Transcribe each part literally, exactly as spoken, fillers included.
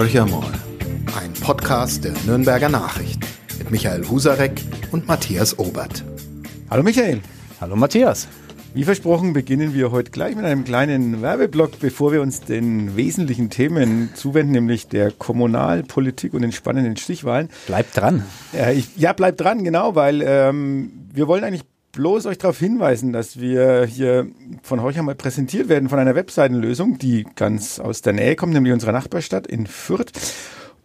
Horch einmal, ein Podcast der Nürnberger Nachrichten mit Michael Husarek und Matthias Obert. Hallo Michael. Hallo Matthias. Wie versprochen beginnen wir heute gleich mit einem kleinen Werbeblock, bevor wir uns den wesentlichen Themen zuwenden, nämlich der Kommunalpolitik und den spannenden Stichwahlen. Bleibt dran. Äh, ich, ja, bleibt dran, genau, weil ähm, wir wollen eigentlich bloß euch darauf hinweisen, dass wir hier von euch einmal präsentiert werden von einer Webseitenlösung, die ganz aus der Nähe kommt, nämlich unserer Nachbarstadt in Fürth.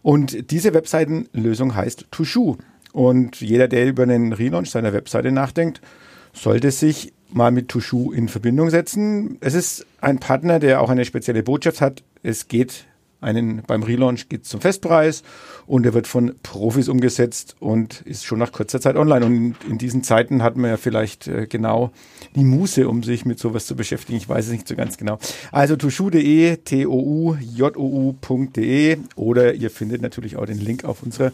Und diese Webseitenlösung heißt Tushu. Und jeder, der über einen Relaunch seiner Webseite nachdenkt, sollte sich mal mit Tushu in Verbindung setzen. Es ist ein Partner, der auch eine spezielle Botschaft hat. Es geht einen, beim Relaunch geht es zum Festpreis und er wird von Profis umgesetzt und ist schon nach kurzer Zeit online. Und in diesen Zeiten hat man ja vielleicht äh, genau die Muße, um sich mit sowas zu beschäftigen. Ich weiß es nicht so ganz genau. Also tushu punkt de, T O U J O U punkt de oder ihr findet natürlich auch den Link auf unserer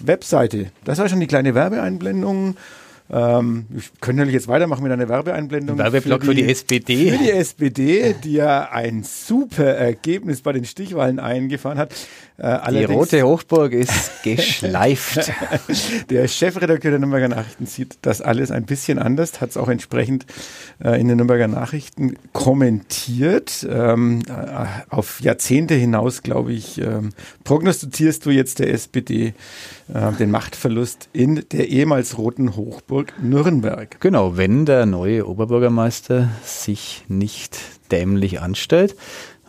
Webseite. Das war schon die kleine Werbeeinblendung. Ähm, ich könnte natürlich jetzt weitermachen mit einer Werbeeinblendung. Ein Werbeblock für, für die S P D. Für die S P D, die ja ein super Ergebnis bei den Stichwahlen eingefahren hat. Äh, die rote Hochburg ist geschleift. Der Chefredakteur der Nürnberger Nachrichten sieht das alles ein bisschen anders, hat es auch entsprechend äh, in den Nürnberger Nachrichten kommentiert. Ähm, äh, auf Jahrzehnte hinaus, glaube ich, ähm, prognostizierst du jetzt der S P D äh, den Machtverlust in der ehemals roten Hochburg Nürnberg. Genau, wenn der neue Oberbürgermeister sich nicht dämlich anstellt.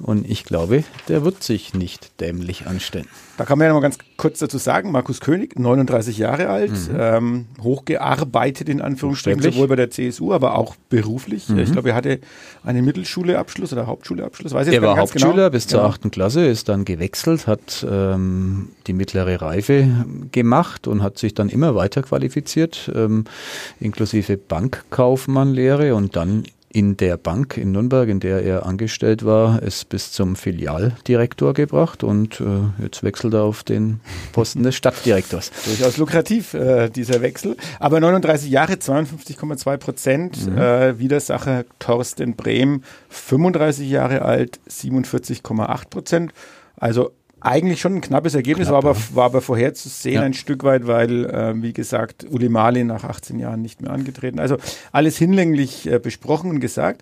Und ich glaube, der wird sich nicht dämlich anstellen. Da kann man ja noch mal ganz kurz dazu sagen, Markus König, neununddreißig Jahre alt, mhm. ähm, hochgearbeitet in Anführungsstrichen, sowohl bei der C S U, aber auch beruflich. Mhm. Ich glaube, er hatte einen Mittelschuleabschluss oder Hauptschuleabschluss. Weiß ich er war Hauptschüler genau. bis zur achten Klasse, ist dann gewechselt, hat ähm, die mittlere Reife gemacht und hat sich dann immer weiter qualifiziert, ähm, inklusive Bankkaufmannlehre und dann in der Bank in Nürnberg, in der er angestellt war, es bis zum Filialdirektor gebracht und äh, jetzt wechselt er auf den Posten des Stadtdirektors. Durchaus lukrativ, äh, dieser Wechsel. Aber neununddreißig Jahre, zweiundfünfzig Komma zwei Prozent, mhm. äh, Widersacher Thorsten Brehm, fünfunddreißig Jahre alt, siebenundvierzig Komma acht Prozent. Also eigentlich schon ein knappes Ergebnis, Knapp, war, aber, war aber vorherzusehen, ja, ein Stück weit, weil, äh, wie gesagt, Uli Maly nach achtzehn Jahren nicht mehr angetreten. Also alles hinlänglich äh, besprochen und gesagt.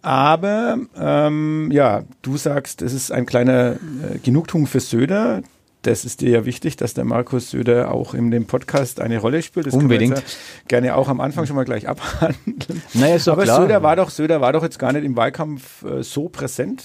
Aber ähm, ja, du sagst, es ist ein kleiner äh, Genugtuung für Söder. Das ist dir ja wichtig, dass der Markus Söder auch in dem Podcast eine Rolle spielt. Das unbedingt. Können wir jetzt gerne auch am Anfang schon mal gleich abhandeln. Naja, ist doch aber klar. Söder war doch, Söder war doch jetzt gar nicht im Wahlkampf äh, so präsent.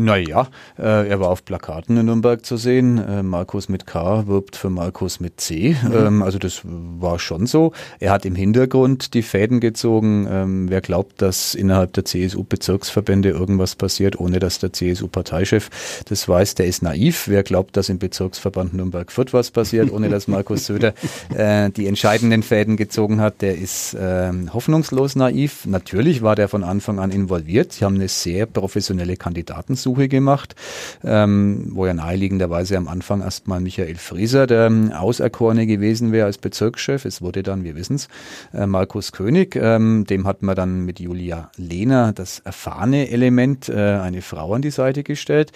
Naja, äh, er war auf Plakaten in Nürnberg zu sehen. Äh, Markus mit K wirbt für Markus mit C. Ähm, also das war schon so. Er hat im Hintergrund die Fäden gezogen. Ähm, wer glaubt, dass innerhalb der C S U-Bezirksverbände irgendwas passiert, ohne dass der C S U-Parteichef das weiß, der ist naiv. Wer glaubt, dass im Bezirksverband Nürnberg-Fürth was passiert, ohne dass Markus Söder äh, die entscheidenden Fäden gezogen hat, der ist äh, hoffnungslos naiv. Natürlich war der von Anfang an involviert. Sie haben eine sehr professionelle Kandidatensuche gemacht, ähm, wo ja naheliegenderweise am Anfang erstmal Michael Frieser der ähm, Auserkorene gewesen wäre als Bezirkschef. Es wurde dann, wir wissen es, äh, Markus König. Ähm, dem hat man dann mit Julia Lehner das erfahrene Element, äh, eine Frau an die Seite gestellt.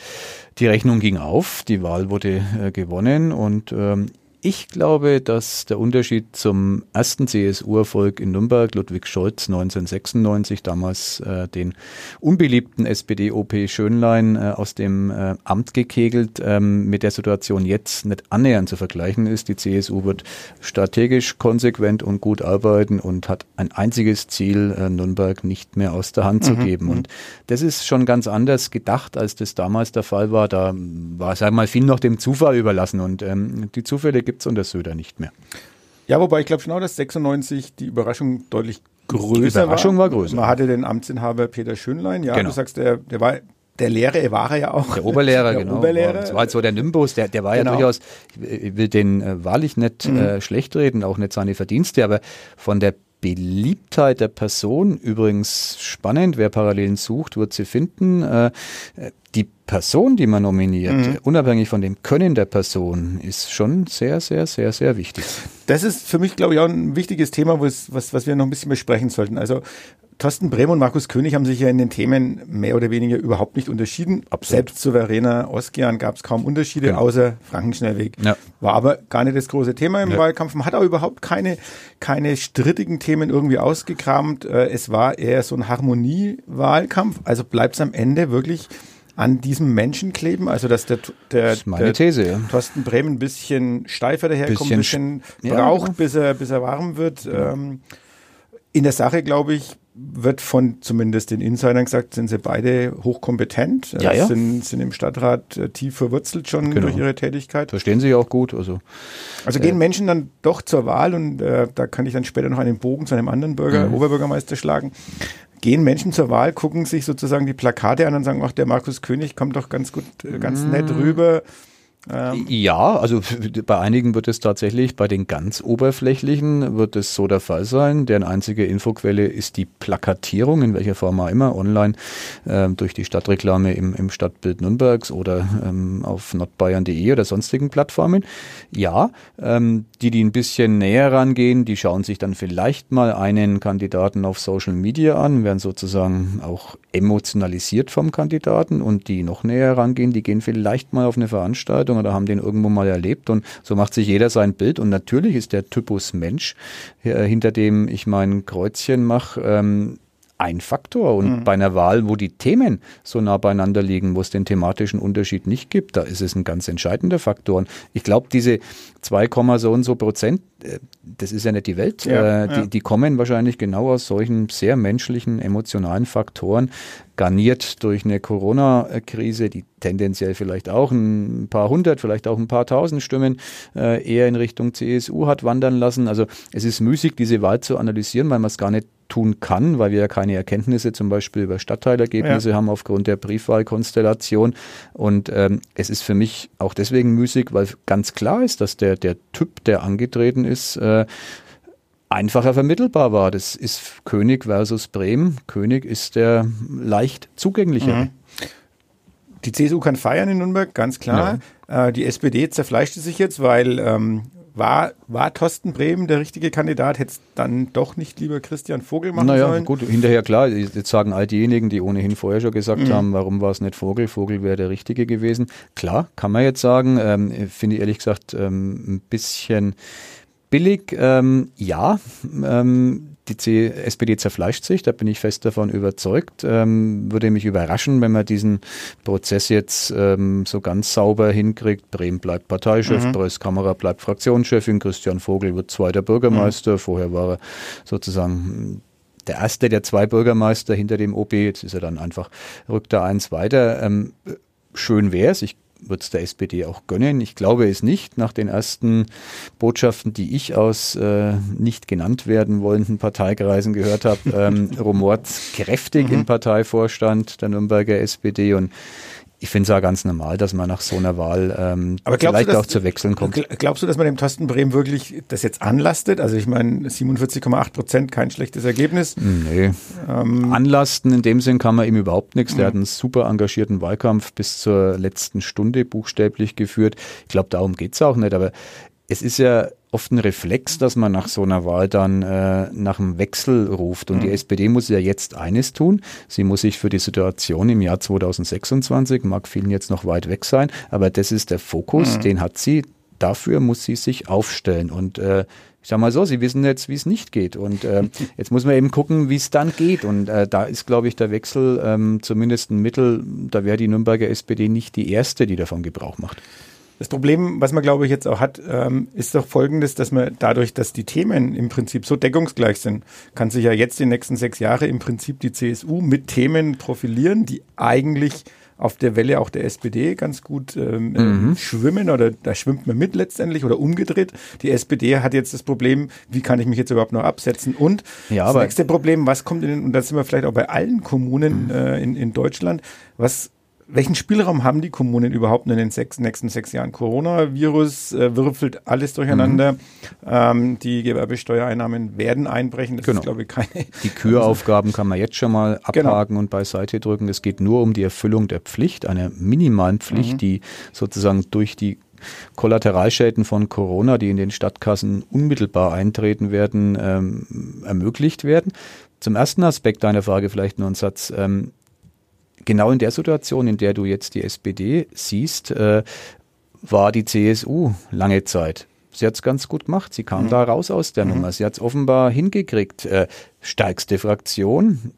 Die Rechnung ging auf, die Wahl wurde äh, gewonnen und ähm, ich glaube, dass der Unterschied zum ersten C S U-Erfolg in Nürnberg, Ludwig Scholz neunzehnhundertsechsundneunzig, damals äh, den unbeliebten S P D O P Schönlein äh, aus dem äh, Amt gekegelt, ähm, mit der Situation jetzt nicht annähernd zu vergleichen ist. Die C S U wird strategisch, konsequent und gut arbeiten und hat ein einziges Ziel, äh, Nürnberg nicht mehr aus der Hand zu mhm. geben. Und das ist schon ganz anders gedacht, als das damals der Fall war. Da war, sag mal, viel noch dem Zufall überlassen und ähm, die Zufälle gibt es unter Söder nicht mehr. Ja, wobei ich glaube schon auch, dass sechsundneunzig die Überraschung deutlich größer war. Die Überraschung war, war größer. Man hatte den Amtsinhaber Peter Schönlein, ja, genau. Du sagst, der, der war... Der Lehrer war er ja auch. Der Oberlehrer, der genau. Oberlehrer. Das war jetzt so der Nimbus, der, der war genau. ja durchaus, ich will den äh, wahrlich nicht mhm. äh, schlecht reden, auch nicht seine Verdienste, aber von der Beliebtheit der Person, übrigens spannend, wer Parallelen sucht, wird sie finden. Äh, die Person, die man nominiert, mhm. unabhängig von dem Können der Person, ist schon sehr, sehr, sehr, sehr wichtig. Das ist für mich, glaube ich, auch ein wichtiges Thema, was, was wir noch ein bisschen besprechen sollten. Also Thorsten Brehm und Markus König haben sich ja in den Themen mehr oder weniger überhaupt nicht unterschieden. Absolut. Selbst souveräner Oskian gab es kaum Unterschiede, genau. außer Frankenschnellweg. Ja. War aber gar nicht das große Thema im ja. Wahlkampf. Man hat auch überhaupt keine, keine strittigen Themen irgendwie ausgekramt. Es war eher so ein Harmoniewahlkampf. Also bleibt es am Ende wirklich an diesem Menschen kleben, also dass der, der, das ist meine der These, ja. Thorsten Brehm ein bisschen steifer daherkommt, ein bisschen braucht, ja. bis er, bis er warm wird. Ja. In der Sache, glaube ich, wird von zumindest den Insidern gesagt, sind sie beide hochkompetent, ja, ja. Sind, sind im Stadtrat tief verwurzelt schon genau. durch ihre Tätigkeit. Verstehen sie auch gut. Also, also gehen äh, Menschen dann doch zur Wahl und äh, da kann ich dann später noch einen Bogen zu einem anderen Bürger, mhm. Oberbürgermeister schlagen. Gehen Menschen zur Wahl, gucken sich sozusagen die Plakate an und sagen, ach, der Markus König kommt doch ganz gut, ganz nett rüber. Ähm. Ja, also bei einigen wird es tatsächlich, bei den ganz Oberflächlichen wird es so der Fall sein, deren einzige Infoquelle ist die Plakatierung, in welcher Form auch immer, online äh, durch die Stadtreklame im, im Stadtbild Nürnbergs oder ähm, auf Nordbayern punkt de oder sonstigen Plattformen. Ja, ähm, die, die ein bisschen näher rangehen, die schauen sich dann vielleicht mal einen Kandidaten auf Social Media an, werden sozusagen auch emotionalisiert vom Kandidaten, und die noch näher rangehen, die gehen vielleicht mal auf eine Veranstaltung oder haben den irgendwo mal erlebt, und so macht sich jeder sein Bild, und natürlich ist der Typus Mensch, hinter dem ich mein Kreuzchen mache, ähm, ein Faktor, und mhm. bei einer Wahl, wo die Themen so nah beieinander liegen, wo es den thematischen Unterschied nicht gibt, da ist es ein ganz entscheidender Faktor, und ich glaube, diese zwei, so und so Prozent, das ist ja nicht die Welt, ja, äh, die, ja. die kommen wahrscheinlich genau aus solchen sehr menschlichen, emotionalen Faktoren, garniert durch eine Corona-Krise, die tendenziell vielleicht auch ein paar hundert, vielleicht auch ein paar tausend Stimmen äh, eher in Richtung C S U hat wandern lassen. Also es ist müßig, diese Wahl zu analysieren, weil man es gar nicht tun kann, weil wir ja keine Erkenntnisse zum Beispiel über Stadtteilergebnisse ja. haben aufgrund der Briefwahlkonstellation, und ähm, es ist für mich auch deswegen müßig, weil ganz klar ist, dass der, der Typ, der angetreten ist, äh, einfacher vermittelbar war. Das ist König versus Brehm. König ist der leicht zugänglichere. Mhm. Die C S U kann feiern in Nürnberg, ganz klar. Ja. Äh, die S P D zerfleischte sich jetzt, weil ähm, war, war Thorsten Brehm der richtige Kandidat? Hätte es dann doch nicht lieber Christian Vogel machen naja, sollen? Naja, gut, hinterher klar. Jetzt sagen all diejenigen, die ohnehin vorher schon gesagt mhm. haben, warum war es nicht Vogel? Vogel wäre der Richtige gewesen. Klar, kann man jetzt sagen. Ähm, finde ich ehrlich gesagt ähm, ein bisschen billig, ähm, ja, ähm, die C S P D zerfleischt sich, da bin ich fest davon überzeugt. Ähm, würde mich überraschen, wenn man diesen Prozess jetzt ähm, so ganz sauber hinkriegt. Brehm bleibt Parteichef, mhm. Preuß-Kammerer bleibt Fraktionschefin, Christian Vogel wird zweiter Bürgermeister, mhm. vorher war er sozusagen der erste der zwei Bürgermeister hinter dem O B, jetzt ist er dann einfach, rückt er eins weiter. Ähm, schön wäre es, ich wird es der S P D auch gönnen. Ich glaube es nicht, nach den ersten Botschaften, die ich aus äh, nicht genannt werden wollenden Parteikreisen gehört habe, ähm, rumort kräftig mhm. im Parteivorstand der Nürnberger S P D, und ich finde es ja ganz normal, dass man nach so einer Wahl ähm, vielleicht du, dass, auch zu Wechseln kommt. Glaubst du, dass man dem Thorsten Brehm wirklich das jetzt anlastet? Also ich meine, siebenundvierzig Komma acht Prozent, kein schlechtes Ergebnis. Nee. Ähm. Anlasten, in dem Sinn kann man ihm überhaupt nichts. Der mhm. hat einen super engagierten Wahlkampf bis zur letzten Stunde buchstäblich geführt. Ich glaube, darum geht es auch nicht. Aber es ist ja oft ein Reflex, dass man nach so einer Wahl dann äh, nach einem Wechsel ruft. Und mhm. die S P D muss ja jetzt eines tun. Sie muss sich für die Situation im Jahr zweitausendsechsundzwanzig, mag vielen jetzt noch weit weg sein, aber das ist der Fokus, mhm. den hat sie. Dafür muss sie sich aufstellen. Und äh, ich sage mal so, sie wissen jetzt, wie es nicht geht. Und äh, jetzt muss man eben gucken, wie es dann geht. Und äh, da ist, glaube ich, der Wechsel ähm, zumindest ein Mittel, da wäre die Nürnberger S P D nicht die erste, die davon Gebrauch macht. Das Problem, was man, glaube ich, jetzt auch hat, ähm, ist doch folgendes, dass man dadurch, dass die Themen im Prinzip so deckungsgleich sind, kann sich ja jetzt die nächsten sechs Jahre im Prinzip die C S U mit Themen profilieren, die eigentlich auf der Welle auch der S P D ganz gut ähm, mhm. schwimmen, oder da schwimmt man mit letztendlich, oder umgedreht. Die S P D hat jetzt das Problem, wie kann ich mich jetzt überhaupt noch absetzen? Und ja, das nächste Problem, was kommt in den, und da sind wir vielleicht auch bei allen Kommunen mhm. äh, in, in Deutschland, was welchen Spielraum haben die Kommunen überhaupt in den sechs, nächsten sechs Jahren? Coronavirus äh, würfelt alles durcheinander. Mhm. Ähm, die Gewerbesteuereinnahmen werden einbrechen. Das genau. ist, glaube ich, keine. Die Küraufgaben kann man jetzt schon mal abhaken genau. und beiseite drücken. Es geht nur um die Erfüllung der Pflicht, einer minimalen Pflicht, mhm. die sozusagen durch die Kollateralschäden von Corona, die in den Stadtkassen unmittelbar eintreten werden, ähm, ermöglicht werden. Zum ersten Aspekt deiner Frage vielleicht nur ein Satz. Ähm, genau in der Situation, in der du jetzt die S P D siehst, äh, war die C S U lange Zeit. Sie hat es ganz gut gemacht. Sie kam mhm. da raus aus der mhm. Nummer. Sie hat es offenbar hingekriegt. Äh, stärkste Fraktion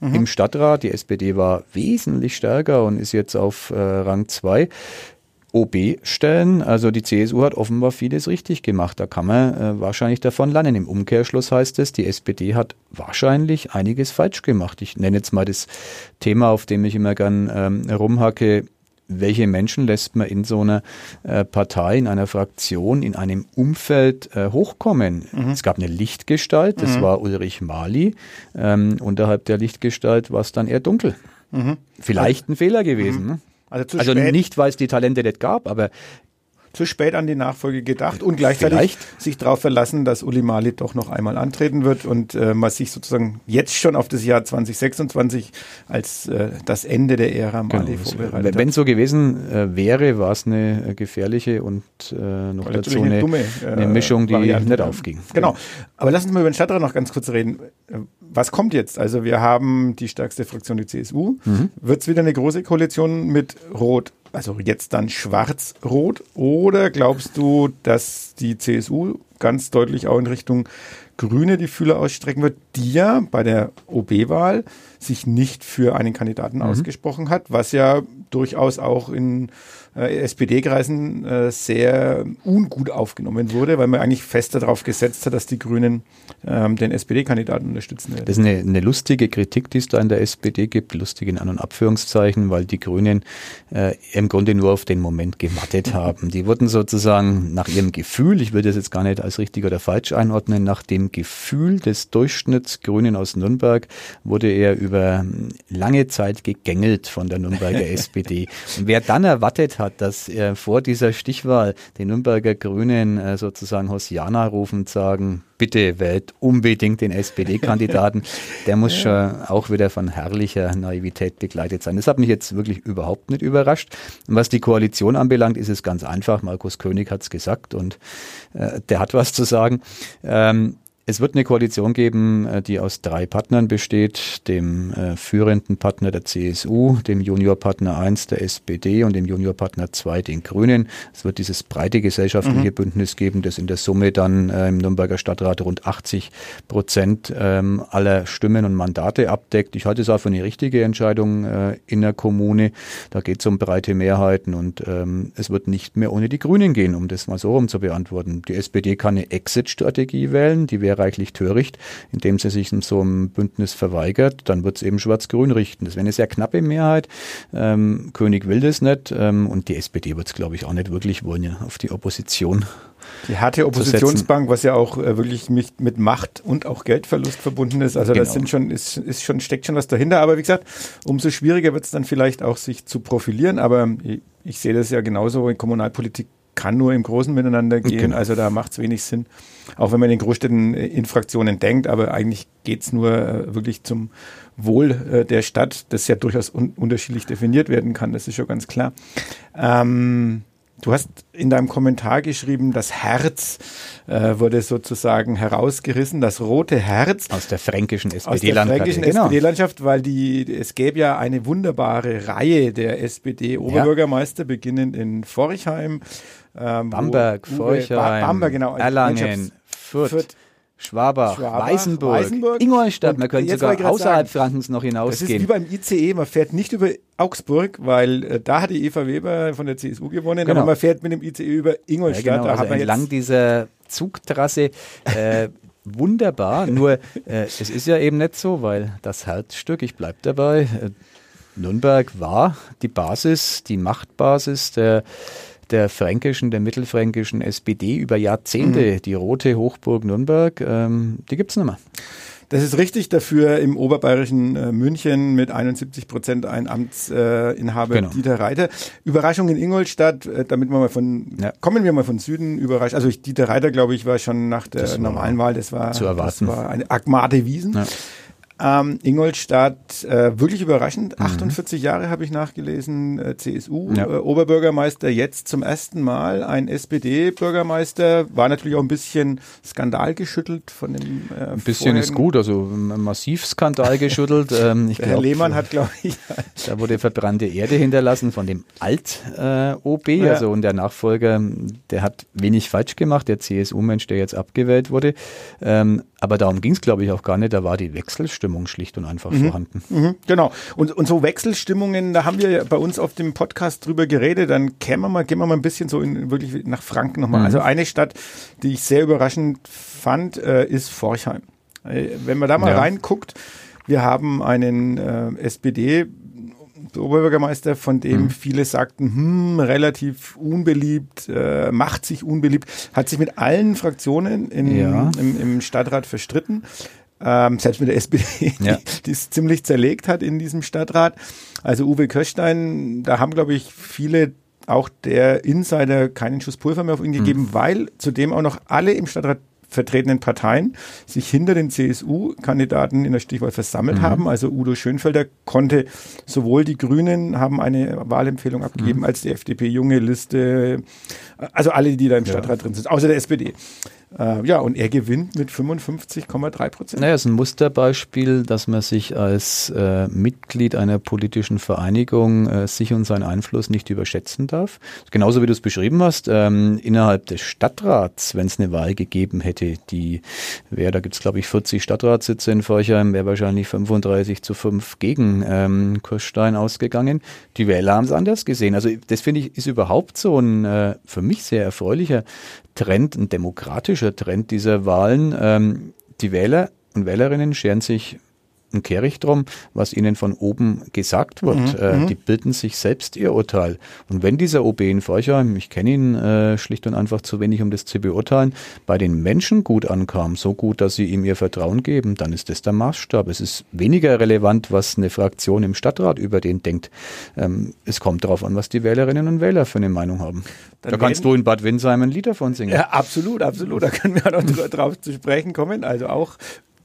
mhm. im Stadtrat. Die S P D war wesentlich stärker und ist jetzt auf äh, Rang zwei. O B-Stellen, also die C S U hat offenbar vieles richtig gemacht. Da kann man äh, wahrscheinlich davon lernen. Im Umkehrschluss heißt es, die S P D hat wahrscheinlich einiges falsch gemacht. Ich nenne jetzt mal das Thema, auf dem ich immer gern ähm, rumhacke. Welche Menschen lässt man in so einer äh, Partei, in einer Fraktion, in einem Umfeld äh, hochkommen? Mhm. Es gab eine Lichtgestalt, das mhm. war Ulrich Maly. Ähm, unterhalb der Lichtgestalt war es dann eher dunkel. Mhm. Vielleicht ein Fehler gewesen, mhm. ne? Also, zu also spät, nicht, weil es die Talente nicht gab, aber zu spät an die Nachfolge gedacht und gleichzeitig vielleicht sich darauf verlassen, dass Uli Maly doch noch einmal antreten wird und äh, man sich sozusagen jetzt schon auf das Jahr zwanzig sechsundzwanzig als äh, das Ende der Ära Maly genau, vorbereitet. Wenn es so gewesen äh, wäre, war es eine gefährliche und äh, noch Weil dazu eine, eine, dumme, äh, eine Mischung, die Variante nicht aufging. Genau. Aber lass uns mal über den Stadtrat noch ganz kurz reden. Was kommt jetzt? Also wir haben die stärkste Fraktion, die C S U. Mhm. Wird es wieder eine große Koalition mit Rot? Also jetzt dann schwarz-rot, oder glaubst du, dass die C S U ganz deutlich auch in Richtung Grüne die Fühler ausstrecken wird, die ja bei der O B-Wahl sich nicht für einen Kandidaten mhm. ausgesprochen hat, was ja durchaus auch in äh, S P D-Kreisen äh, sehr ungut aufgenommen wurde, weil man eigentlich fest darauf gesetzt hat, dass die Grünen ähm, den S P D-Kandidaten unterstützen werden. Das ist eine, eine lustige Kritik, die es da in der S P D gibt, lustig in An- und Abführungszeichen, weil die Grünen äh, im Grunde nur auf den Moment gewartet haben. Die wurden sozusagen nach ihrem Gefühl, ich will das jetzt gar nicht als richtig oder falsch einordnen, nach dem Gefühl des Durchschnitts Grünen aus Nürnberg wurde er über lange Zeit gegängelt von der Nürnberger S P D. Und wer dann erwartet hat, dass äh, vor dieser Stichwahl die Nürnberger Grünen äh, sozusagen Hosiana rufend sagen, bitte wählt unbedingt den S P D-Kandidaten, der muss schon auch wieder von herrlicher Naivität begleitet sein. Das hat mich jetzt wirklich überhaupt nicht überrascht. Und was die Koalition anbelangt, ist es ganz einfach. Markus König hat es gesagt und äh, der hat was zu sagen. Ähm, Es wird eine Koalition geben, die aus drei Partnern besteht, dem äh, führenden Partner der C S U, dem Juniorpartner eins der S P D und dem Juniorpartner zwei den Grünen. Es wird dieses breite gesellschaftliche mhm. Bündnis geben, das in der Summe dann äh, im Nürnberger Stadtrat rund achtzig Prozent ähm, aller Stimmen und Mandate abdeckt. Ich halte es auch für eine richtige Entscheidung äh, in der Kommune. Da geht es um breite Mehrheiten und ähm, es wird nicht mehr ohne die Grünen gehen, um das mal so rum zu beantworten. Die S P D kann eine Exit-Strategie wählen, die wäre reichlich töricht, indem sie sich in so einem Bündnis verweigert, dann wird es eben schwarz-grün richten. Das wäre eine sehr knappe Mehrheit. Ähm, König will das nicht ähm, und die S P D wird es, glaube ich, auch nicht wirklich wollen, ja, auf die Opposition. Die harte Oppositionsbank, was ja auch äh, wirklich mit, mit Macht und auch Geldverlust verbunden ist. Also genau. Das sind schon, ist, ist schon, steckt schon was dahinter. Aber wie gesagt, umso schwieriger wird es dann vielleicht auch, sich zu profilieren. Aber ich, ich sehe das ja genauso in Kommunalpolitik. Kann nur im Großen miteinander gehen, genau. Also da macht es wenig Sinn, auch wenn man in den Großstädten in Fraktionen denkt, aber eigentlich geht es nur äh, wirklich zum Wohl äh, der Stadt, das ja durchaus un- unterschiedlich definiert werden kann, das ist schon ganz klar. Ähm, du hast in deinem Kommentar geschrieben, das Herz äh, wurde sozusagen herausgerissen, das rote Herz. Aus der fränkischen S P D-Landschaft. Aus der fränkischen genau. S P D-Landschaft, weil die, es gäbe ja eine wunderbare Reihe der S P D-Oberbürgermeister, ja. beginnend in Forchheim, Ähm, Bamberg, Forchheim, Bamberg, genau. Erlangen, Fürth, Fürth Schwabach, Schwabach, Weißenburg, Weißenburg Ingolstadt. Man könnte sogar außerhalb sagen, Frankens noch hinausgehen. Das ist wie beim I C E, man fährt nicht über Augsburg, weil äh, da hat die Eva Weber von der C S U gewonnen, genau. aber man fährt mit dem I C E über Ingolstadt. Ja, genau, da also hat man entlang jetzt dieser Zugtrasse äh, wunderbar, nur äh, es ist ja eben nicht so, weil das Herzstück, ich bleibe dabei, äh, Nürnberg war die Basis, die Machtbasis der der fränkischen, der mittelfränkischen S P D über Jahrzehnte, mhm. die rote Hochburg Nürnberg, ähm, die gibt's nicht mehr. Das ist richtig, dafür im oberbayerischen äh, München mit einundsiebzig Prozent ein Amtsinhaber äh, genau. Dieter Reiter. Überraschung in Ingolstadt, äh, damit wir mal von, ja. kommen wir mal von Süden überrascht. Also ich, Dieter Reiter, glaube ich, war schon nach der normalen Wahl, das war, zu erwarten. Das war eine Agmate Wiesen. Ja. Ähm, Ingolstadt, äh, wirklich überraschend, mhm. achtundvierzig Jahre habe ich nachgelesen, äh, C S U, ja. äh, Oberbürgermeister, jetzt zum ersten Mal ein S P D-Bürgermeister, war natürlich auch ein bisschen skandalgeschüttelt von dem äh, Ein bisschen ist gut, also massiv skandalgeschüttelt. ähm, ich Der glaub, Herr Lehmann hat, glaube ich... da wurde verbrannte Erde hinterlassen von dem Alt-O B, äh, ja. also und der Nachfolger, der hat wenig falsch gemacht, der C S U-Mensch, der jetzt abgewählt wurde, ähm, aber darum ging es, glaube ich, auch gar nicht, da war die Wechselstimmung schlicht und einfach mhm. vorhanden. Mhm, genau. Und, und so Wechselstimmungen, da haben wir ja bei uns auf dem Podcast drüber geredet, dann kämen wir mal, gehen wir mal ein bisschen so in, wirklich nach Franken nochmal. Mhm. Also eine Stadt, die ich sehr überraschend fand, äh, ist Forchheim. Äh, wenn man da mal ja. reinguckt, wir haben einen äh, S P D Oberbürgermeister, von dem mhm. viele sagten, hm, relativ unbeliebt, äh, macht sich unbeliebt, hat sich mit allen Fraktionen in, ja. im, im Stadtrat verstritten. Ähm, selbst mit der S P D, ja. die es ziemlich zerlegt hat in diesem Stadtrat. Also Uwe Köstein, da haben, glaube ich, viele, auch der Insider, keinen Schuss Pulver mehr auf ihn gegeben, mhm. weil zudem auch noch alle im Stadtrat vertretenen Parteien sich hinter den C S U-Kandidaten in der Stichwahl versammelt mhm. haben. Also Udo Schönfelder konnte sowohl die Grünen haben eine Wahlempfehlung abgegeben, mhm. als die F D P, Junge Liste, also alle, die da im ja. Stadtrat drin sind, außer der S P D. Äh, ja, und er gewinnt mit fünfundfünfzig Komma drei Prozent. Naja, es ist ein Musterbeispiel, dass man sich als äh, Mitglied einer politischen Vereinigung äh, sich und seinen Einfluss nicht überschätzen darf. Genauso wie du es beschrieben hast, ähm, innerhalb des Stadtrats, wenn es eine Wahl gegeben hätte, die wäre, da gibt es glaube ich vierzig Stadtratssitze in Forchheim, wäre wahrscheinlich fünfunddreißig zu fünf gegen ähm, Kirstein ausgegangen. Die Wähler haben es anders gesehen. Also das finde ich, ist überhaupt so ein äh, für mich sehr erfreulicher Trend, ein demokratischer Trend dieser Wahlen. Ähm, die Wähler und Wählerinnen scheren sich einen Kehricht drum, was ihnen von oben gesagt wird. Mhm. Äh, die bilden sich selbst ihr Urteil. Und wenn dieser O B in Forchheim, ich kenne ihn äh, schlicht und einfach zu wenig, um das zu beurteilen, bei den Menschen gut ankam, so gut, dass sie ihm ihr Vertrauen geben, dann ist das der Maßstab. Es ist weniger relevant, was eine Fraktion im Stadtrat über den denkt. Ähm, es kommt darauf an, was die Wählerinnen und Wähler für eine Meinung haben. Dann da kannst du in Bad Windsheim ein Lied davon singen. Ja, absolut, absolut. Da können wir ja noch drauf zu sprechen kommen. Also auch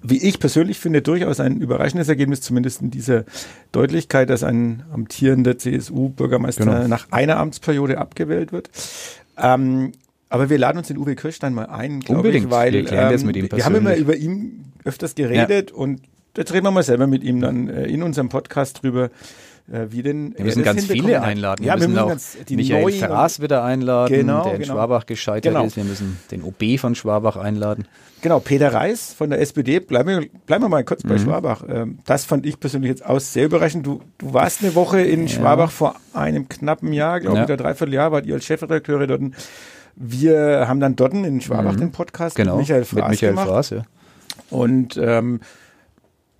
wie ich persönlich finde, durchaus ein überraschendes Ergebnis, zumindest in dieser Deutlichkeit, dass ein amtierender C S U-Bürgermeister genau. nach einer Amtsperiode abgewählt wird. Ähm, aber wir laden uns den Uwe Kirstein mal ein, glaube ich, weil wir, ähm, das mit ihm wir haben immer über ihn öfters geredet ja. und jetzt reden wir mal selber mit ihm dann äh, in unserem Podcast drüber. Wie denn, wir müssen ganz viele einladen. Ja, wir müssen, wir müssen auch ganz, die Michael Fraas wieder einladen, genau, der in genau. Schwabach gescheitert genau. ist. Wir müssen den O B von Schwabach einladen. Genau, Peter Reis von der S P D. Bleiben wir, bleiben wir mal kurz mhm. bei Schwabach. Das fand ich persönlich jetzt auch sehr überraschend. Du, du warst eine Woche in ja. Schwabach vor einem knappen Jahr, glaube ja. ich, oder Dreivierteljahr, wart ihr als Chefredakteure dort. Wir haben dann dort in Schwabach mhm. den Podcast genau. mit Michael Fraas mit Michael gemacht. Fraas, ja. Und ähm,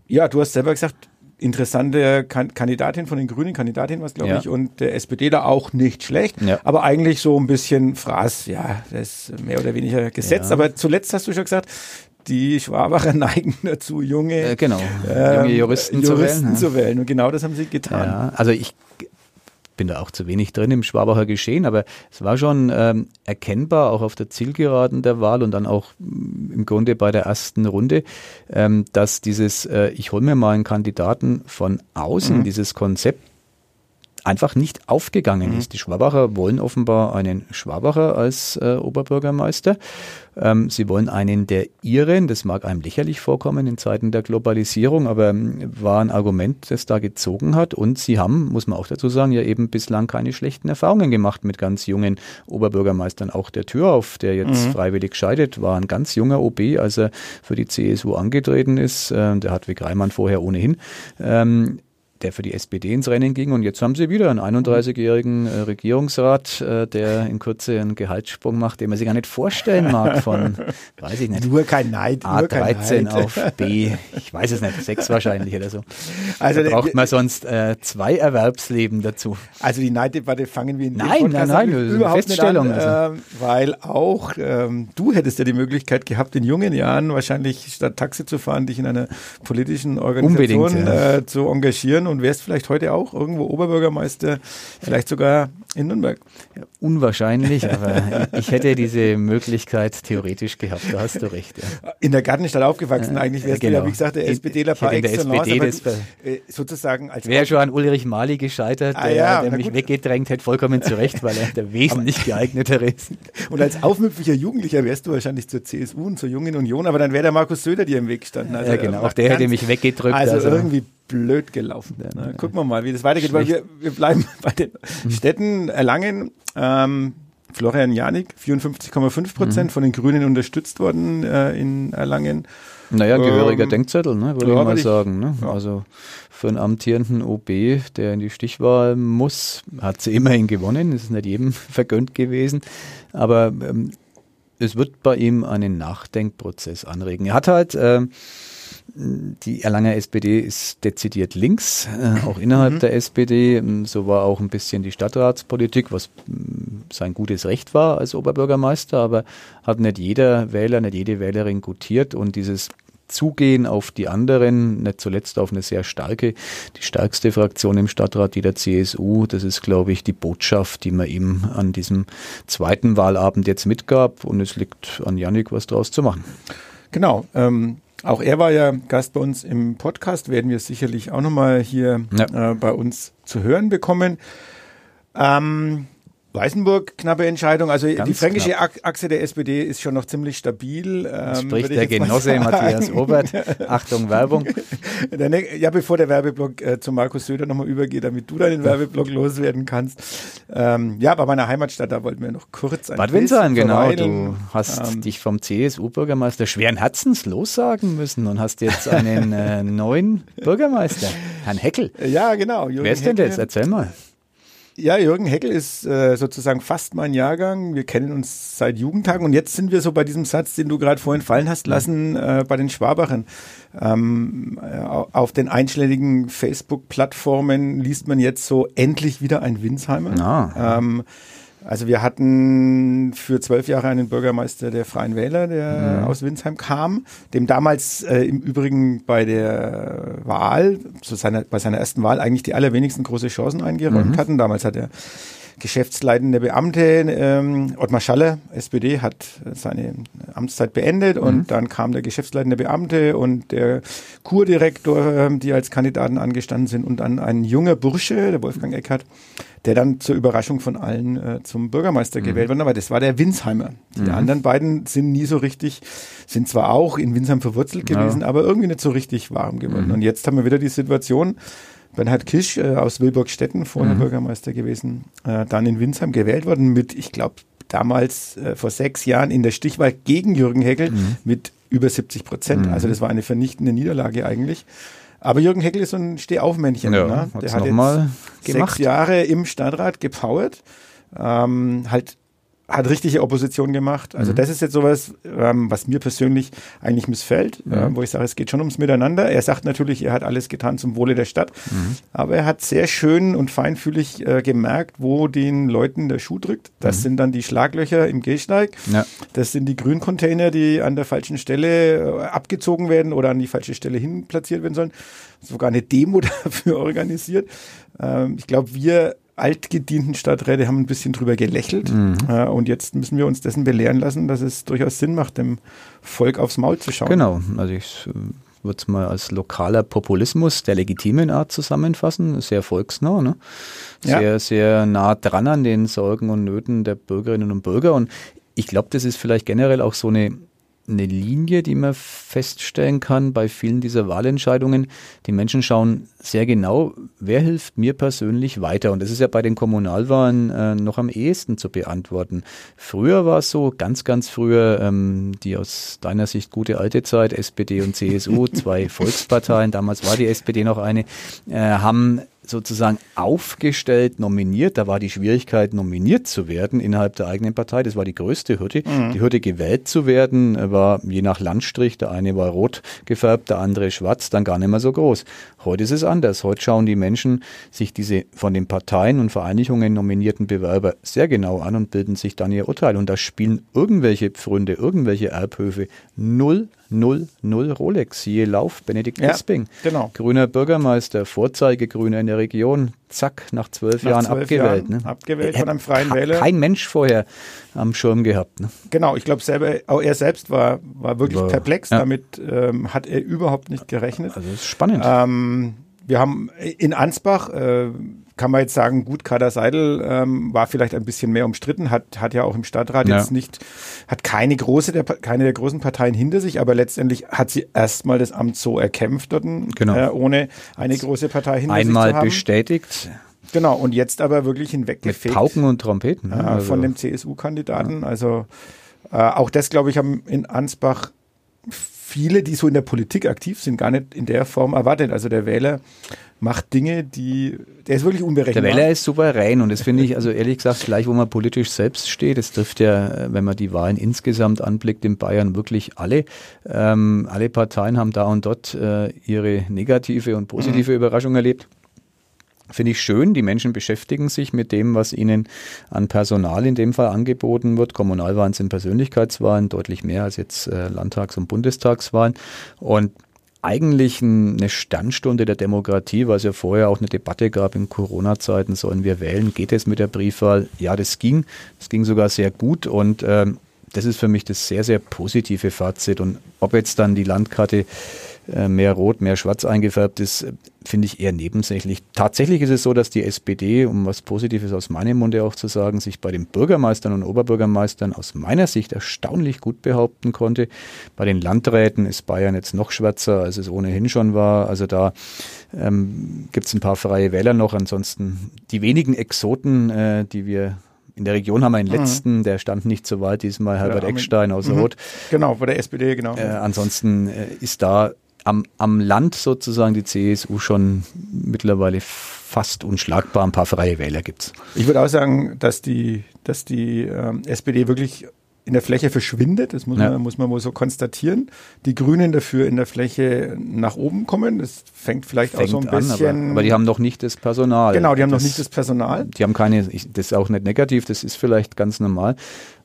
ja, du hast selber gesagt, interessante Kandidatin von den Grünen, Kandidatin war es, glaube ja. ich, und der S P D da auch nicht schlecht, ja. aber eigentlich so ein bisschen Fraß, ja, das ist mehr oder weniger gesetzt, ja. aber zuletzt hast du schon gesagt, die Schwabacher neigen dazu, junge, äh, genau. ähm, junge Juristen, Juristen zu wählen. Zu wählen. Und genau das haben sie getan. Ja, also ich bin da auch zu wenig drin im Schwabacher Geschehen, aber es war schon ähm, erkennbar, auch auf der Zielgeraden der Wahl und dann auch mh, im Grunde bei der ersten Runde, ähm, dass dieses, äh, ich hole mir mal einen Kandidaten von außen, mhm. dieses Konzept einfach nicht aufgegangen mhm. ist. Die Schwabacher wollen offenbar einen Schwabacher als äh, Oberbürgermeister. Ähm, sie wollen einen der Iren, das mag einem lächerlich vorkommen in Zeiten der Globalisierung, aber ähm, war ein Argument, das da gezogen hat. Und sie haben, muss man auch dazu sagen, ja eben bislang keine schlechten Erfahrungen gemacht mit ganz jungen Oberbürgermeistern. Auch der Türauf, der jetzt mhm. freiwillig scheidet, war ein ganz junger O B, als er für die C S U angetreten ist. Äh, der Hartwig Reimann vorher ohnehin. Ähm, der für die S P D ins Rennen ging. Und jetzt haben sie wieder einen einunddreißigjährigen äh, Regierungsrat, äh, der in Kürze einen Gehaltssprung macht, den man sich gar nicht vorstellen mag von, weiß ich nicht, nur kein Neid, A dreizehn Neid. Auf B, ich weiß es nicht, sechs wahrscheinlich oder so. Also da braucht man sonst äh, zwei Erwerbsleben dazu. Also die Neiddebatte fangen wir in dem Podcast nein, nein, nein, überhaupt Feststellung nicht an, äh, weil auch ähm, du hättest ja die Möglichkeit gehabt, in jungen Jahren wahrscheinlich statt Taxi zu fahren, dich in einer politischen Organisation äh, zu engagieren und wärst vielleicht heute auch irgendwo Oberbürgermeister, vielleicht sogar in Nürnberg. Ja, unwahrscheinlich, aber ich hätte diese Möglichkeit theoretisch gehabt, da hast du recht. Ja. In der Gartenstadt aufgewachsen, eigentlich wärst äh, genau. du ja, wie gesagt, der SPDler par excellence, der S P D äh, sozusagen als... Wäre schon an Ulrich Maly gescheitert, ah, ja, der, der mich gut. weggedrängt hätte, vollkommen zu Recht, weil er der wesentlich geeignetere ist. Und als aufmüpfiger Jugendlicher wärst du wahrscheinlich zur C S U und zur Jungen Union, aber dann wäre der Markus Söder dir im Weg gestanden. Also ja, genau, auch der hätte mich weggedrückt. Also, also irgendwie... blöd gelaufen. Ja, ne? Gucken wir mal, wie das weitergeht, weil wir, wir bleiben bei den mhm. Städten. Erlangen, ähm, Florian Janik, vierundfünfzig Komma fünf Prozent mhm. von den Grünen unterstützt worden äh, in Erlangen. Naja, gehöriger ähm, Denkzettel, ne, würde ja, ich mal sagen. Ne? Ja. Also für einen amtierenden O B, der in die Stichwahl muss, hat sie immerhin gewonnen, das ist nicht jedem vergönnt gewesen, aber ähm, es wird bei ihm einen Nachdenkprozess anregen. Er hat halt... Äh, Die Erlanger S P D ist dezidiert links, äh, auch innerhalb mhm. der S P D. So war auch ein bisschen die Stadtratspolitik, was mh, sein gutes Recht war als Oberbürgermeister, aber hat nicht jeder Wähler, nicht jede Wählerin gutiert. Und dieses Zugehen auf die anderen, nicht zuletzt auf eine sehr starke, die stärkste Fraktion im Stadtrat, die der C S U, das ist, glaube ich, die Botschaft, die man ihm an diesem zweiten Wahlabend jetzt mitgab. Und es liegt an Jannik, was draus zu machen. Genau, ähm auch er war ja Gast bei uns im Podcast, werden wir sicherlich auch nochmal hier ja. äh, bei uns zu hören bekommen. Ähm, Weißenburg, knappe Entscheidung. Also Ganz die fränkische knapp. Achse der S P D ist schon noch ziemlich stabil. Ähm, spricht der Genosse Matthias Obert. Achtung, Werbung. Ja, bevor der Werbeblock äh, zu Markus Söder nochmal übergeht, damit du deinen Werbeblock loswerden kannst. Ähm, ja, bei meiner Heimatstadt, da wollten wir noch kurz ein Bad Windsheim, genau. Du hast ähm, dich vom C S U-Bürgermeister schweren Herzens lossagen müssen und hast jetzt einen äh, neuen Bürgermeister, Herrn Heckel. Ja, genau. Jürgen Wer ist denn der jetzt? Erzähl mal. Ja, Jürgen Heckel ist äh, sozusagen fast mein Jahrgang. Wir kennen uns seit Jugendtagen und jetzt sind wir so bei diesem Satz, den du gerade vorhin fallen hast lassen, äh, bei den Schwabachern. Ähm, äh, auf den einschlägigen Facebook-Plattformen liest man jetzt so, endlich wieder ein Winsheimer. No. Ähm, also wir hatten für zwölf Jahre einen Bürgermeister der Freien Wähler, der mhm. aus Winsheim kam, dem damals äh, im Übrigen bei der Wahl, zu seiner, bei seiner ersten Wahl eigentlich die allerwenigsten große Chancen eingeräumt mhm. hatten. Damals hat der geschäftsleitende Beamte ähm, Ottmar Schaller, S P D, hat seine Amtszeit beendet mhm. und dann kam der geschäftsleitende Beamte und der Kurdirektor, die als Kandidaten angestanden sind und dann ein junger Bursche, der Wolfgang Eckert, der dann zur Überraschung von allen äh, zum Bürgermeister mhm. gewählt wurde. Aber das war der Winsheimer. Die mhm. anderen beiden sind nie so richtig, sind zwar auch in Winsheim verwurzelt gewesen, ja. aber irgendwie nicht so richtig warm geworden. Mhm. Und jetzt haben wir wieder die Situation, Bernhard Kisch äh, aus Wilburgstetten, vorher mhm. Bürgermeister gewesen, äh, dann in Winsheim gewählt worden mit, ich glaube, damals äh, vor sechs Jahren in der Stichwahl gegen Jürgen Heckel mhm. mit über siebzig Prozent. Mhm. Also das war eine vernichtende Niederlage eigentlich. Aber Jürgen Heckel ist so ein Stehaufmännchen. Ja, ne? Der hat jetzt sechs Jahre im Stadtrat gepowert, ähm, halt hat richtige Opposition gemacht. Also mhm. das ist jetzt sowas, ähm, was mir persönlich eigentlich missfällt, mhm. äh, wo ich sage, es geht schon ums Miteinander. Er sagt natürlich, er hat alles getan zum Wohle der Stadt, mhm. aber er hat sehr schön und feinfühlig äh, gemerkt, wo den Leuten der Schuh drückt. Das mhm. sind dann die Schlaglöcher im Gehsteig, ja. das sind die Grüncontainer, die an der falschen Stelle äh, abgezogen werden oder an die falsche Stelle hin platziert werden sollen. Sogar eine Demo dafür organisiert. Ähm, ich glaube, wir altgedienten Stadträte haben ein bisschen drüber gelächelt mhm. äh, und jetzt müssen wir uns dessen belehren lassen, dass es durchaus Sinn macht, dem Volk aufs Maul zu schauen. Genau, also ich würde es mal als lokaler Populismus der legitimen Art zusammenfassen, sehr volksnah, ne? sehr, ja. sehr nah dran an den Sorgen und Nöten der Bürgerinnen und Bürger und ich glaube, das ist vielleicht generell auch so eine eine Linie, die man feststellen kann bei vielen dieser Wahlentscheidungen. Die Menschen schauen sehr genau, wer hilft mir persönlich weiter. Und das ist ja bei den Kommunalwahlen äh, noch am ehesten zu beantworten. Früher war es so, ganz, ganz früher, ähm, die aus deiner Sicht gute alte Zeit, S P D und C S U, zwei Volksparteien, damals war die S P D noch eine, äh, haben sozusagen aufgestellt, nominiert. Da war die Schwierigkeit, nominiert zu werden innerhalb der eigenen Partei. Das war die größte Hürde. Mhm. Die Hürde, gewählt zu werden, war je nach Landstrich, der eine war rot gefärbt, der andere schwarz, dann gar nicht mehr so groß. Heute ist es anders. Heute schauen die Menschen sich diese von den Parteien und Vereinigungen nominierten Bewerber sehr genau an und bilden sich dann ihr Urteil. Und da spielen irgendwelche Pfründe, irgendwelche Erbhöfe null null null Rolex, je Lauf, Benedikt Lisping, ja, genau. Grüner Bürgermeister, Vorzeigegrüner in der Region, zack, nach zwölf nach Jahren zwölf abgewählt. Jahren ne? Abgewählt von einem freien Wähler. Kein Mensch vorher am Schirm gehabt. Ne? Genau, ich glaube, selber, auch er selbst war, war wirklich war, perplex, ja. damit ähm, hat er überhaupt nicht gerechnet. Also das ist spannend. Ähm, wir haben in Ansbach, äh, kann man jetzt sagen, gut, Kader Seidel ähm, war vielleicht ein bisschen mehr umstritten, hat, hat ja auch im Stadtrat ja. jetzt nicht, hat keine große, der, keine der großen Parteien hinter sich, aber letztendlich hat sie erstmal das Amt so erkämpft, dort, genau. äh, ohne eine große Partei hinter Einmal sich zu haben. Einmal bestätigt. Genau, und jetzt aber wirklich hinweggefegt. Mit Pauken und Trompeten. Ne? Äh, also. Von dem C S U-Kandidaten. Ja. Also äh, auch das, glaube ich, haben in Ansbach viele, die so in der Politik aktiv sind, gar nicht in der Form erwartet. Also der Wähler macht Dinge, die, der ist wirklich unberechenbar. Der Wähler ist souverän und das finde ich, also ehrlich gesagt, gleich wo man politisch selbst steht, das trifft ja, wenn man die Wahlen insgesamt anblickt, in Bayern wirklich alle. Ähm, alle Parteien haben da und dort äh, ihre negative und positive mhm. Überraschung erlebt. Finde ich schön, die Menschen beschäftigen sich mit dem, was ihnen an Personal in dem Fall angeboten wird. Kommunalwahlen sind Persönlichkeitswahlen, deutlich mehr als jetzt äh, Landtags- und Bundestagswahlen. Und eigentlich ein, eine Sternstunde der Demokratie, weil es ja vorher auch eine Debatte gab in Corona-Zeiten, sollen wir wählen, geht es mit der Briefwahl? Ja, das ging, das ging sogar sehr gut und ähm, das ist für mich das sehr, sehr positive Fazit. Und ob jetzt dann die Landkarte mehr rot, mehr schwarz eingefärbt ist, finde ich eher nebensächlich. Tatsächlich ist es so, dass die S P D, um was Positives aus meinem Munde auch zu sagen, sich bei den Bürgermeistern und Oberbürgermeistern aus meiner Sicht erstaunlich gut behaupten konnte. Bei den Landräten ist Bayern jetzt noch schwärzer, als es ohnehin schon war. Also da ähm, gibt es ein paar freie Wähler noch. Ansonsten die wenigen Exoten, äh, die wir in der Region haben wir einen letzten, mhm. der stand nicht so weit, diesmal Hubert Aiwanger aus Rot. Genau, bei der S P D, genau. Äh, ansonsten äh, ist da Am, am Land sozusagen die C S U schon mittlerweile fast unschlagbar. Ein paar freie Wähler gibt es. Ich würde auch sagen, dass die, dass die ähm, S P D wirklich in der Fläche verschwindet. Das muss, ja. man, muss man wohl so konstatieren. Die Grünen dafür in der Fläche nach oben kommen. Das fängt vielleicht fängt auch so ein an, bisschen... Aber, aber die haben noch nicht das Personal. Genau, die haben das, noch nicht das Personal. Die haben keine... Ich, das ist auch nicht negativ, das ist vielleicht ganz normal.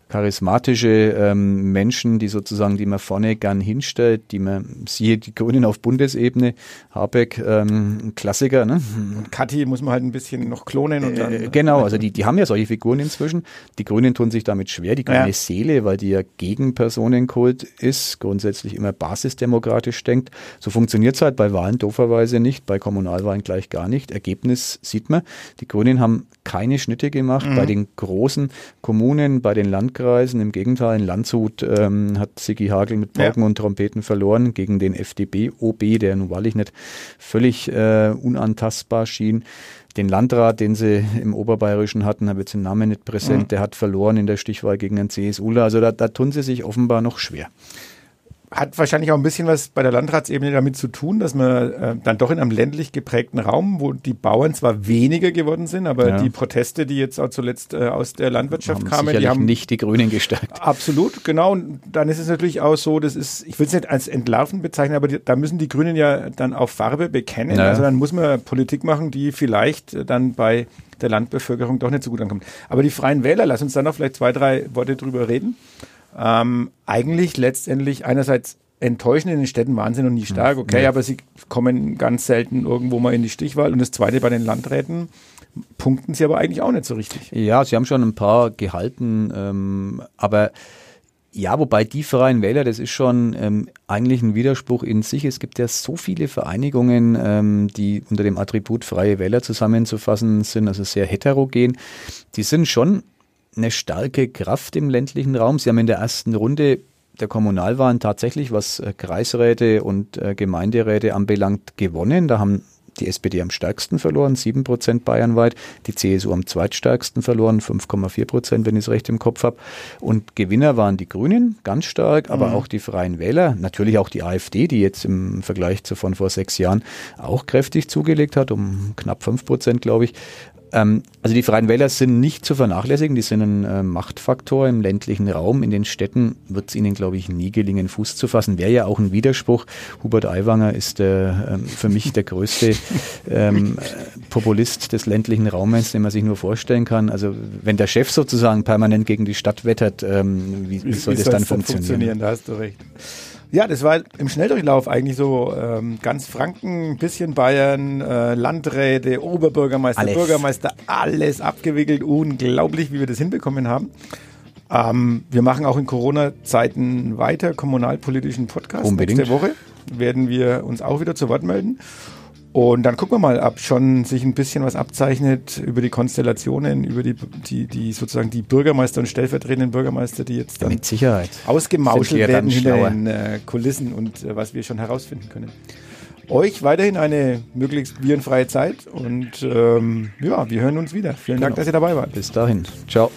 Charismatische ähm, Menschen, die sozusagen, die man vorne gern hinstellt, die man, siehe die Grünen auf Bundesebene, Habeck, ähm, Klassiker. Ne? Und Kathi muss man halt ein bisschen noch klonen. Und dann, äh, genau, also die, die haben ja solche Figuren inzwischen. Die Grünen tun sich damit schwer, die grüne ja. Seele, weil die ja gegen Personenkult ist, grundsätzlich immer basisdemokratisch denkt. So funktioniert es halt bei Wahlen dooferweise nicht, bei Kommunalwahlen gleich gar nicht. Ergebnis sieht man, die Grünen haben keine Schnitte gemacht mhm. bei den großen Kommunen, bei den Landkreisen. Im Gegenteil, in Landshut ähm, hat Sigi Hagel mit Pauken ja. und Trompeten verloren gegen den F D P O B, der nun wahrlich nicht völlig äh, unantastbar schien. Den Landrat, den sie im Oberbayerischen hatten, habe jetzt den Namen nicht präsent, mhm. der hat verloren in der Stichwahl gegen den CSUler. Also da, da tun sie sich offenbar noch schwer. Hat wahrscheinlich auch ein bisschen was bei der Landratsebene damit zu tun, dass man äh, dann doch in einem ländlich geprägten Raum, wo die Bauern zwar weniger geworden sind, aber ja. die Proteste, die jetzt auch zuletzt äh, aus der Landwirtschaft haben kamen, die haben nicht die Grünen gestärkt. Absolut, genau. Und dann ist es natürlich auch so, das ist, ich will es nicht als entlarven bezeichnen, aber die, da müssen die Grünen ja dann auch Farbe bekennen. Ja. Also dann muss man Politik machen, die vielleicht dann bei der Landbevölkerung doch nicht so gut ankommt. Aber die Freien Wähler, lass uns dann noch vielleicht zwei, drei Worte drüber reden. Ähm, eigentlich letztendlich einerseits enttäuschend, in den Städten waren sie noch nie stark, okay, nee. aber sie kommen ganz selten irgendwo mal in die Stichwahl. Und das Zweite, bei den Landräten punkten sie aber eigentlich auch nicht so richtig. Ja, sie haben schon ein paar gehalten, ähm, aber ja, wobei die Freien Wähler, das ist schon ähm, eigentlich ein Widerspruch in sich. Es gibt ja so viele Vereinigungen, ähm, die unter dem Attribut Freie Wähler zusammenzufassen sind, also sehr heterogen. Die sind schon eine starke Kraft im ländlichen Raum. Sie haben in der ersten Runde der Kommunalwahlen tatsächlich, was Kreisräte und Gemeinderäte anbelangt, gewonnen. Da haben die S P D am stärksten verloren, sieben Prozent bayernweit, die C S U am zweitstärksten verloren, fünf Komma vier Prozent, wenn ich es recht im Kopf habe. Und Gewinner waren die Grünen, ganz stark, aber mhm. auch die Freien Wähler, natürlich auch die A f D, die jetzt im Vergleich zu von vor sechs Jahren auch kräftig zugelegt hat, um knapp fünf Prozent, glaube ich. Also die Freien Wähler sind nicht zu vernachlässigen, die sind ein äh, Machtfaktor im ländlichen Raum. In den Städten wird es ihnen, glaube ich, nie gelingen, Fuß zu fassen. Wäre ja auch ein Widerspruch. Hubert Aiwanger ist der, ähm, für mich der größte ähm, Populist des ländlichen Raumes, den man sich nur vorstellen kann. Also wenn der Chef sozusagen permanent gegen die Stadt wettert, ähm, wie, wie soll das dann funktionieren? funktionieren? Da hast du recht. Ja, das war im Schnelldurchlauf eigentlich so ähm, ganz Franken, ein bisschen Bayern, äh, Landräte, Oberbürgermeister, alles. Bürgermeister, alles abgewickelt. Unglaublich, wie wir das hinbekommen haben. Ähm, wir machen auch in Corona-Zeiten weiter kommunalpolitischen Podcast. Unbedingt. Nächste Woche werden wir uns auch wieder zu Wort melden. Und dann gucken wir mal, ob schon sich ein bisschen was abzeichnet über die Konstellationen, über die, die, die sozusagen die Bürgermeister und stellvertretenden Bürgermeister, die jetzt dann mit Sicherheit ausgemauschelt ja werden hinter den äh, Kulissen und äh, was wir schon herausfinden können. Euch weiterhin eine möglichst virenfreie Zeit und ähm, ja, wir hören uns wieder. Vielen genau. Dank, dass ihr dabei wart. Bis dahin. Ciao.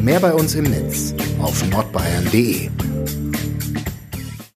Mehr bei uns im Netz auf nordbayern punkt de